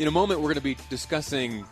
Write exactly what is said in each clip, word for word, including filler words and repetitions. In a moment, we're going to be discussing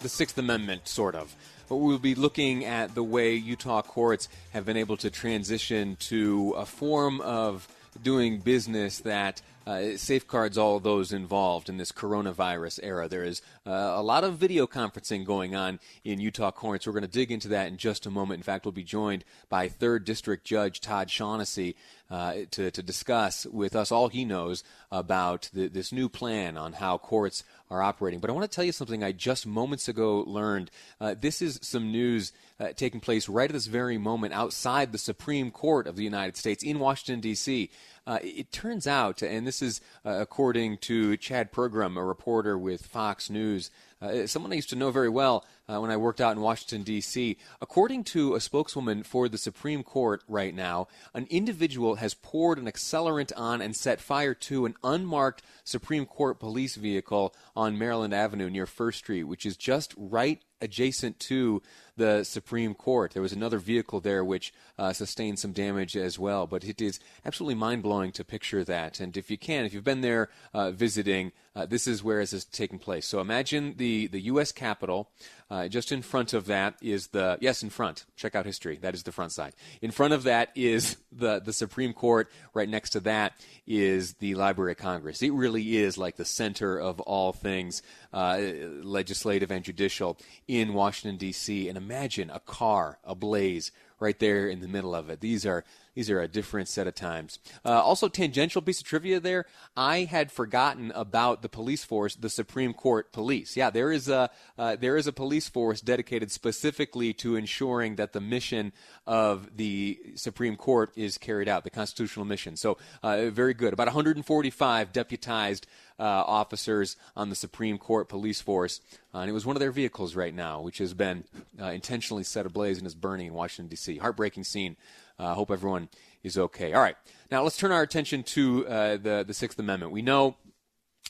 the Sixth Amendment, sort of. But we'll be looking at the way Utah courts have been able to transition to a form of doing business that uh, safeguards all those involved in this coronavirus era. There is uh, a lot of video conferencing going on in Utah courts. We're going to dig into that in just a moment. In fact, we'll be joined by Third District Judge Todd Shaughnessy uh, to, to discuss with us all he knows about the, this new plan on how courts are operating. But I want to tell you something I just moments ago learned. Uh, this is some news uh, taking place right at this very moment outside the Supreme Court of the United States in Washington, D C Uh, it turns out, and this is uh, according to Chad Pergram, a reporter with Fox News, uh, someone I used to know very well uh, when I worked out in Washington, D C According to a spokeswoman for the Supreme Court right now, an individual has poured an accelerant on and set fire to an unmarked Supreme Court police vehicle on Maryland Avenue near First Street, which is just right adjacent to the Supreme Court. There was another vehicle there which uh, sustained some damage as well. But it is absolutely mind-blowing to picture that. And if you can, if you've been there uh, visiting, uh, this is where this is taking place. So imagine the, the U S Capitol. Uh, just in front of that is the, yes, in front. Check out history. That is the front side. In front of that is the, the Supreme Court. Right next to that is the Library of Congress. It really is like the center of all things uh, legislative and judicial in Washington, D C, and imagine a car ablaze right there in the middle of it. These are these are a different set of times. Uh, also, tangential piece of trivia there. I had forgotten about the police force, the Supreme Court police. Yeah, there is a uh, there is a police force dedicated specifically to ensuring that the mission of the Supreme Court is carried out, the constitutional mission. So uh, very good. About one hundred forty-five deputized uh, officers on the Supreme Court police force. Uh, and it was one of their vehicles right now, which has been uh, intentionally set ablaze and is burning in Washington, D C Heartbreaking scene. I uh, hope everyone is okay. All right. Now let's turn our attention to uh, the, the Sixth Amendment. We know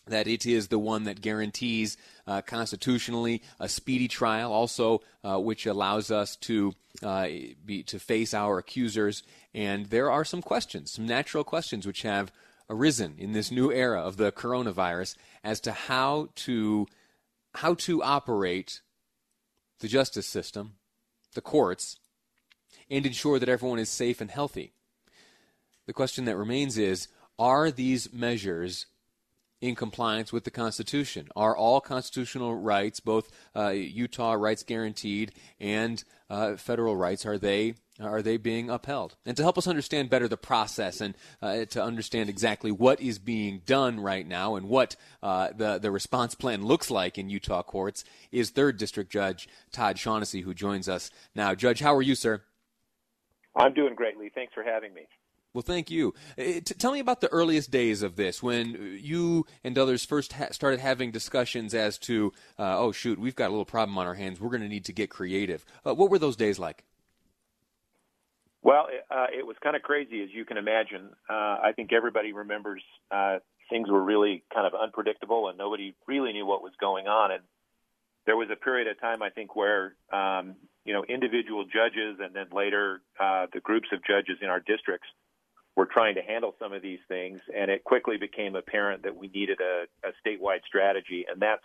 that it is the one that guarantees uh, constitutionally a speedy trial, also uh, which allows us to uh, be to face our accusers. And there are some questions, some natural questions which have arisen in this new era of the coronavirus as to how to how to operate the justice system, the courts, and ensure that everyone is safe and healthy. The question that remains is, are these measures in compliance with the Constitution? Are all constitutional rights, both uh, Utah rights guaranteed and uh, federal rights, are they are they being upheld? And to help us understand better the process and uh, to understand exactly what is being done right now and what uh, the, the response plan looks like in Utah courts is Third District Judge Todd Shaughnessy, who joins us now. Judge, how are you, sir? I'm doing great, Lee. Thanks for having me. Well, thank you. Uh, t- tell me about the earliest days of this, when you and others first ha- started having discussions as to, uh, oh, shoot, we've got a little problem on our hands. We're going to need to get creative. Uh, what were those days like? Well, uh, it was kind of crazy, as you can imagine. Uh, I think everybody remembers uh, things were really kind of unpredictable, and nobody really knew what was going on. And there was a period of time, I think, where um, you know, individual judges and then later uh, the groups of judges in our districts were trying to handle some of these things, and it quickly became apparent that we needed a, a statewide strategy, and that's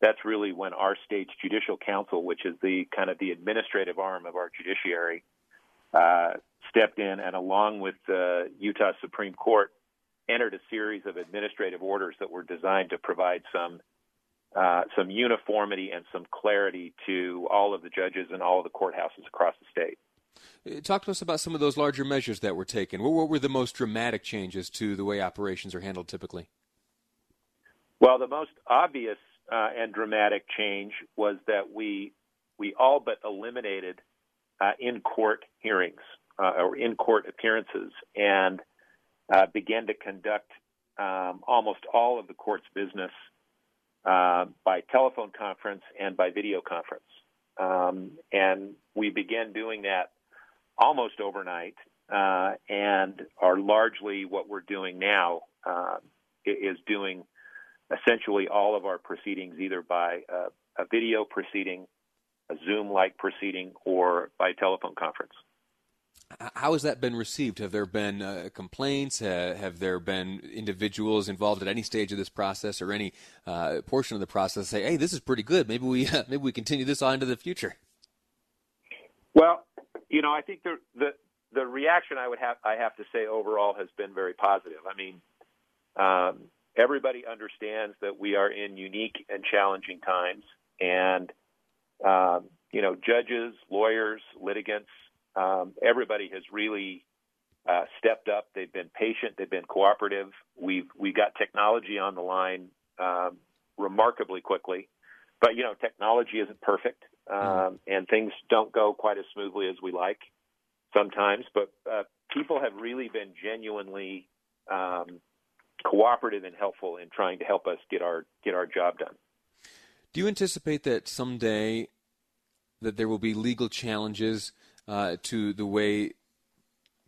that's really when our state's Judicial Council, which is the kind of the administrative arm of our judiciary, uh, stepped in and, along with the Utah Supreme Court, entered a series of administrative orders that were designed to provide some Uh, some uniformity and some clarity to all of the judges and all of the courthouses across the state. Talk to us about some of those larger measures that were taken. What, what were the most dramatic changes to the way operations are handled typically? Well, the most obvious uh, and dramatic change was that we we all but eliminated uh, in-court hearings uh, or in-court appearances and uh, began to conduct um, almost all of the court's business uh, by telephone conference and by video conference. Um, and we began doing that almost overnight, uh, and are largely what we're doing now uh, is doing essentially all of our proceedings either by a, a video proceeding, a Zoom-like proceeding, or by telephone conference. How has that been received? Have there been uh, complaints? Uh, have there been individuals involved at any stage of this process or any uh, portion of the process say, "Hey, this is pretty good. Maybe we uh, maybe we continue this on into the future"? Well, you know, I think the the, the reaction I would have I have to say overall has been very positive. I mean, um, everybody understands that we are in unique and challenging times, and um, you know, judges, lawyers, litigants. Um, everybody has really uh, stepped up. They've been patient. They've been cooperative. We've we got technology on the line um, remarkably quickly, but you know technology isn't perfect, um, mm. and things don't go quite as smoothly as we like sometimes. But uh, people have really been genuinely um, cooperative and helpful in trying to help us get our get our job done. Do you anticipate that someday that there will be legal challenges Uh, to the way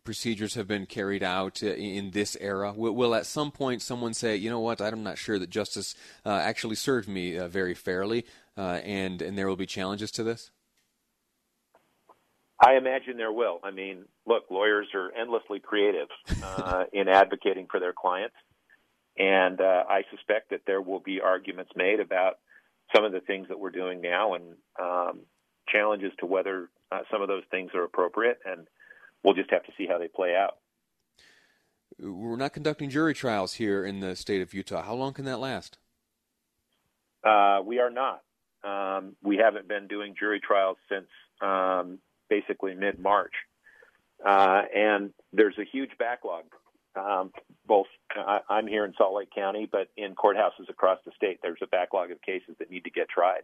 procedures have been carried out uh, in this era? Will, will at some point someone say, you know what, I'm not sure that justice uh, actually served me uh, very fairly, uh, and, and there will be challenges to this? I imagine there will. I mean, look, lawyers are endlessly creative uh, in advocating for their clients, and uh, I suspect that there will be arguments made about some of the things that we're doing now and um, challenges to whether Uh, some of those things are appropriate, and we'll just have to see how they play out. We're not conducting jury trials here in the state of Utah. How long can that last? Uh, we are not. Um, we haven't been doing jury trials since um, basically mid-March, uh, and there's a huge backlog. Um, both I, I'm here in Salt Lake County, but in courthouses across the state, there's a backlog of cases that need to get tried.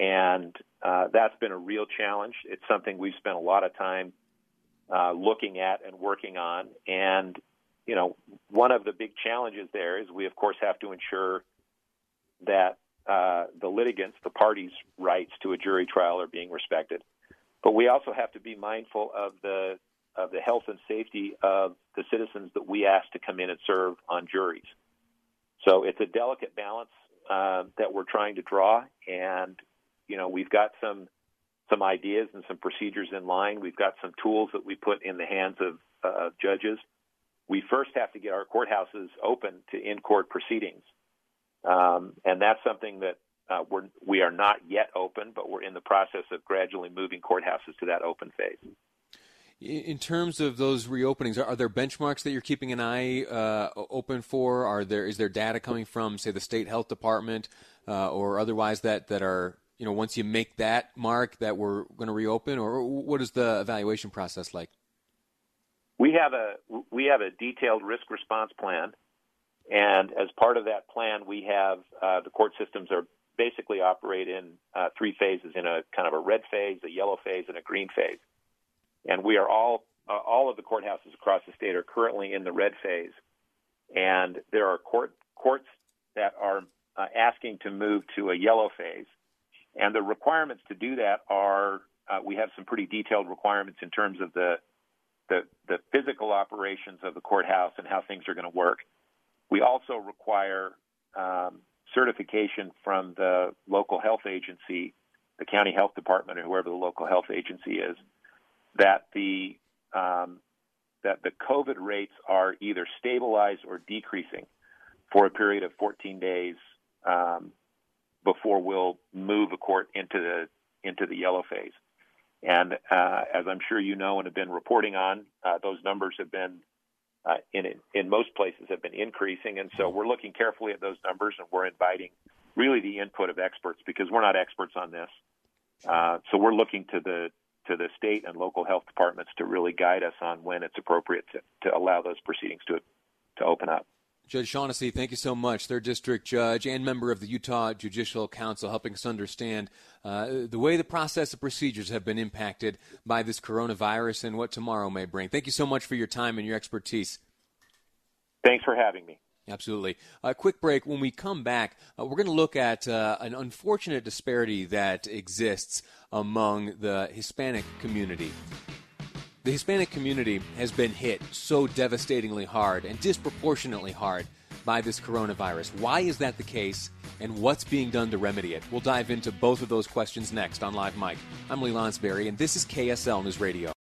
And uh, that's been a real challenge. It's something we've spent a lot of time uh, looking at and working on. And, you know, one of the big challenges there is we, of course, have to ensure that uh, the litigants, the parties' rights to a jury trial are being respected. But we also have to be mindful of the of the health and safety of the citizens that we ask to come in and serve on juries. So it's a delicate balance uh, that we're trying to draw, and you know, we've got some some ideas and some procedures in line. We've got some tools that we put in the hands of, uh, of judges. We first have to get our courthouses open to in-court proceedings, um, and that's something that uh, we're, we are not yet open, but we're in the process of gradually moving courthouses to that open phase. In terms of those reopenings, are there benchmarks that you're keeping an eye uh, open for? Are there is there data coming from, say, the state health department uh, or otherwise that, that are, you know, once you make that mark that we're going to reopen, or what is the evaluation process like? We have a we have a detailed risk response plan, and as part of that plan, we have uh, the court systems are basically operate in uh, three phases, in a kind of a red phase, a yellow phase, and a green phase. And we are all uh, all of the courthouses across the state are currently in the red phase, and there are court courts that are uh, asking to move to a yellow phase. And the requirements to do that are uh, we have some pretty detailed requirements in terms of the, the the physical operations of the courthouse and how things are going to work. We also require um, certification from the local health agency, the county health department, or whoever the local health agency is, that the um, that the COVID rates are either stabilized or decreasing for a period of fourteen days. Um, before we'll move a court into the into the yellow phase. And uh, as I'm sure you know and have been reporting on, uh, those numbers have been, uh, in in most places, have been increasing. And so we're looking carefully at those numbers, and we're inviting really the input of experts because we're not experts on this. Uh, so we're looking to the to the state and local health departments to really guide us on when it's appropriate to, to allow those proceedings to to open up. Judge Shaughnessy, thank you so much. Third District Judge and member of the Utah Judicial Council, helping us understand uh, the way the process and procedures have been impacted by this coronavirus and what tomorrow may bring. Thank you so much for your time and your expertise. Thanks for having me. Absolutely. A quick break. When we come back, uh, we're going to look at uh, an unfortunate disparity that exists among the Hispanic community. The Hispanic community has been hit so devastatingly hard and disproportionately hard by this coronavirus. Why is that the case, and what's being done to remedy it? We'll dive into both of those questions next on Live Mike. I'm Lee Lonsberry, and this is K S L News Radio.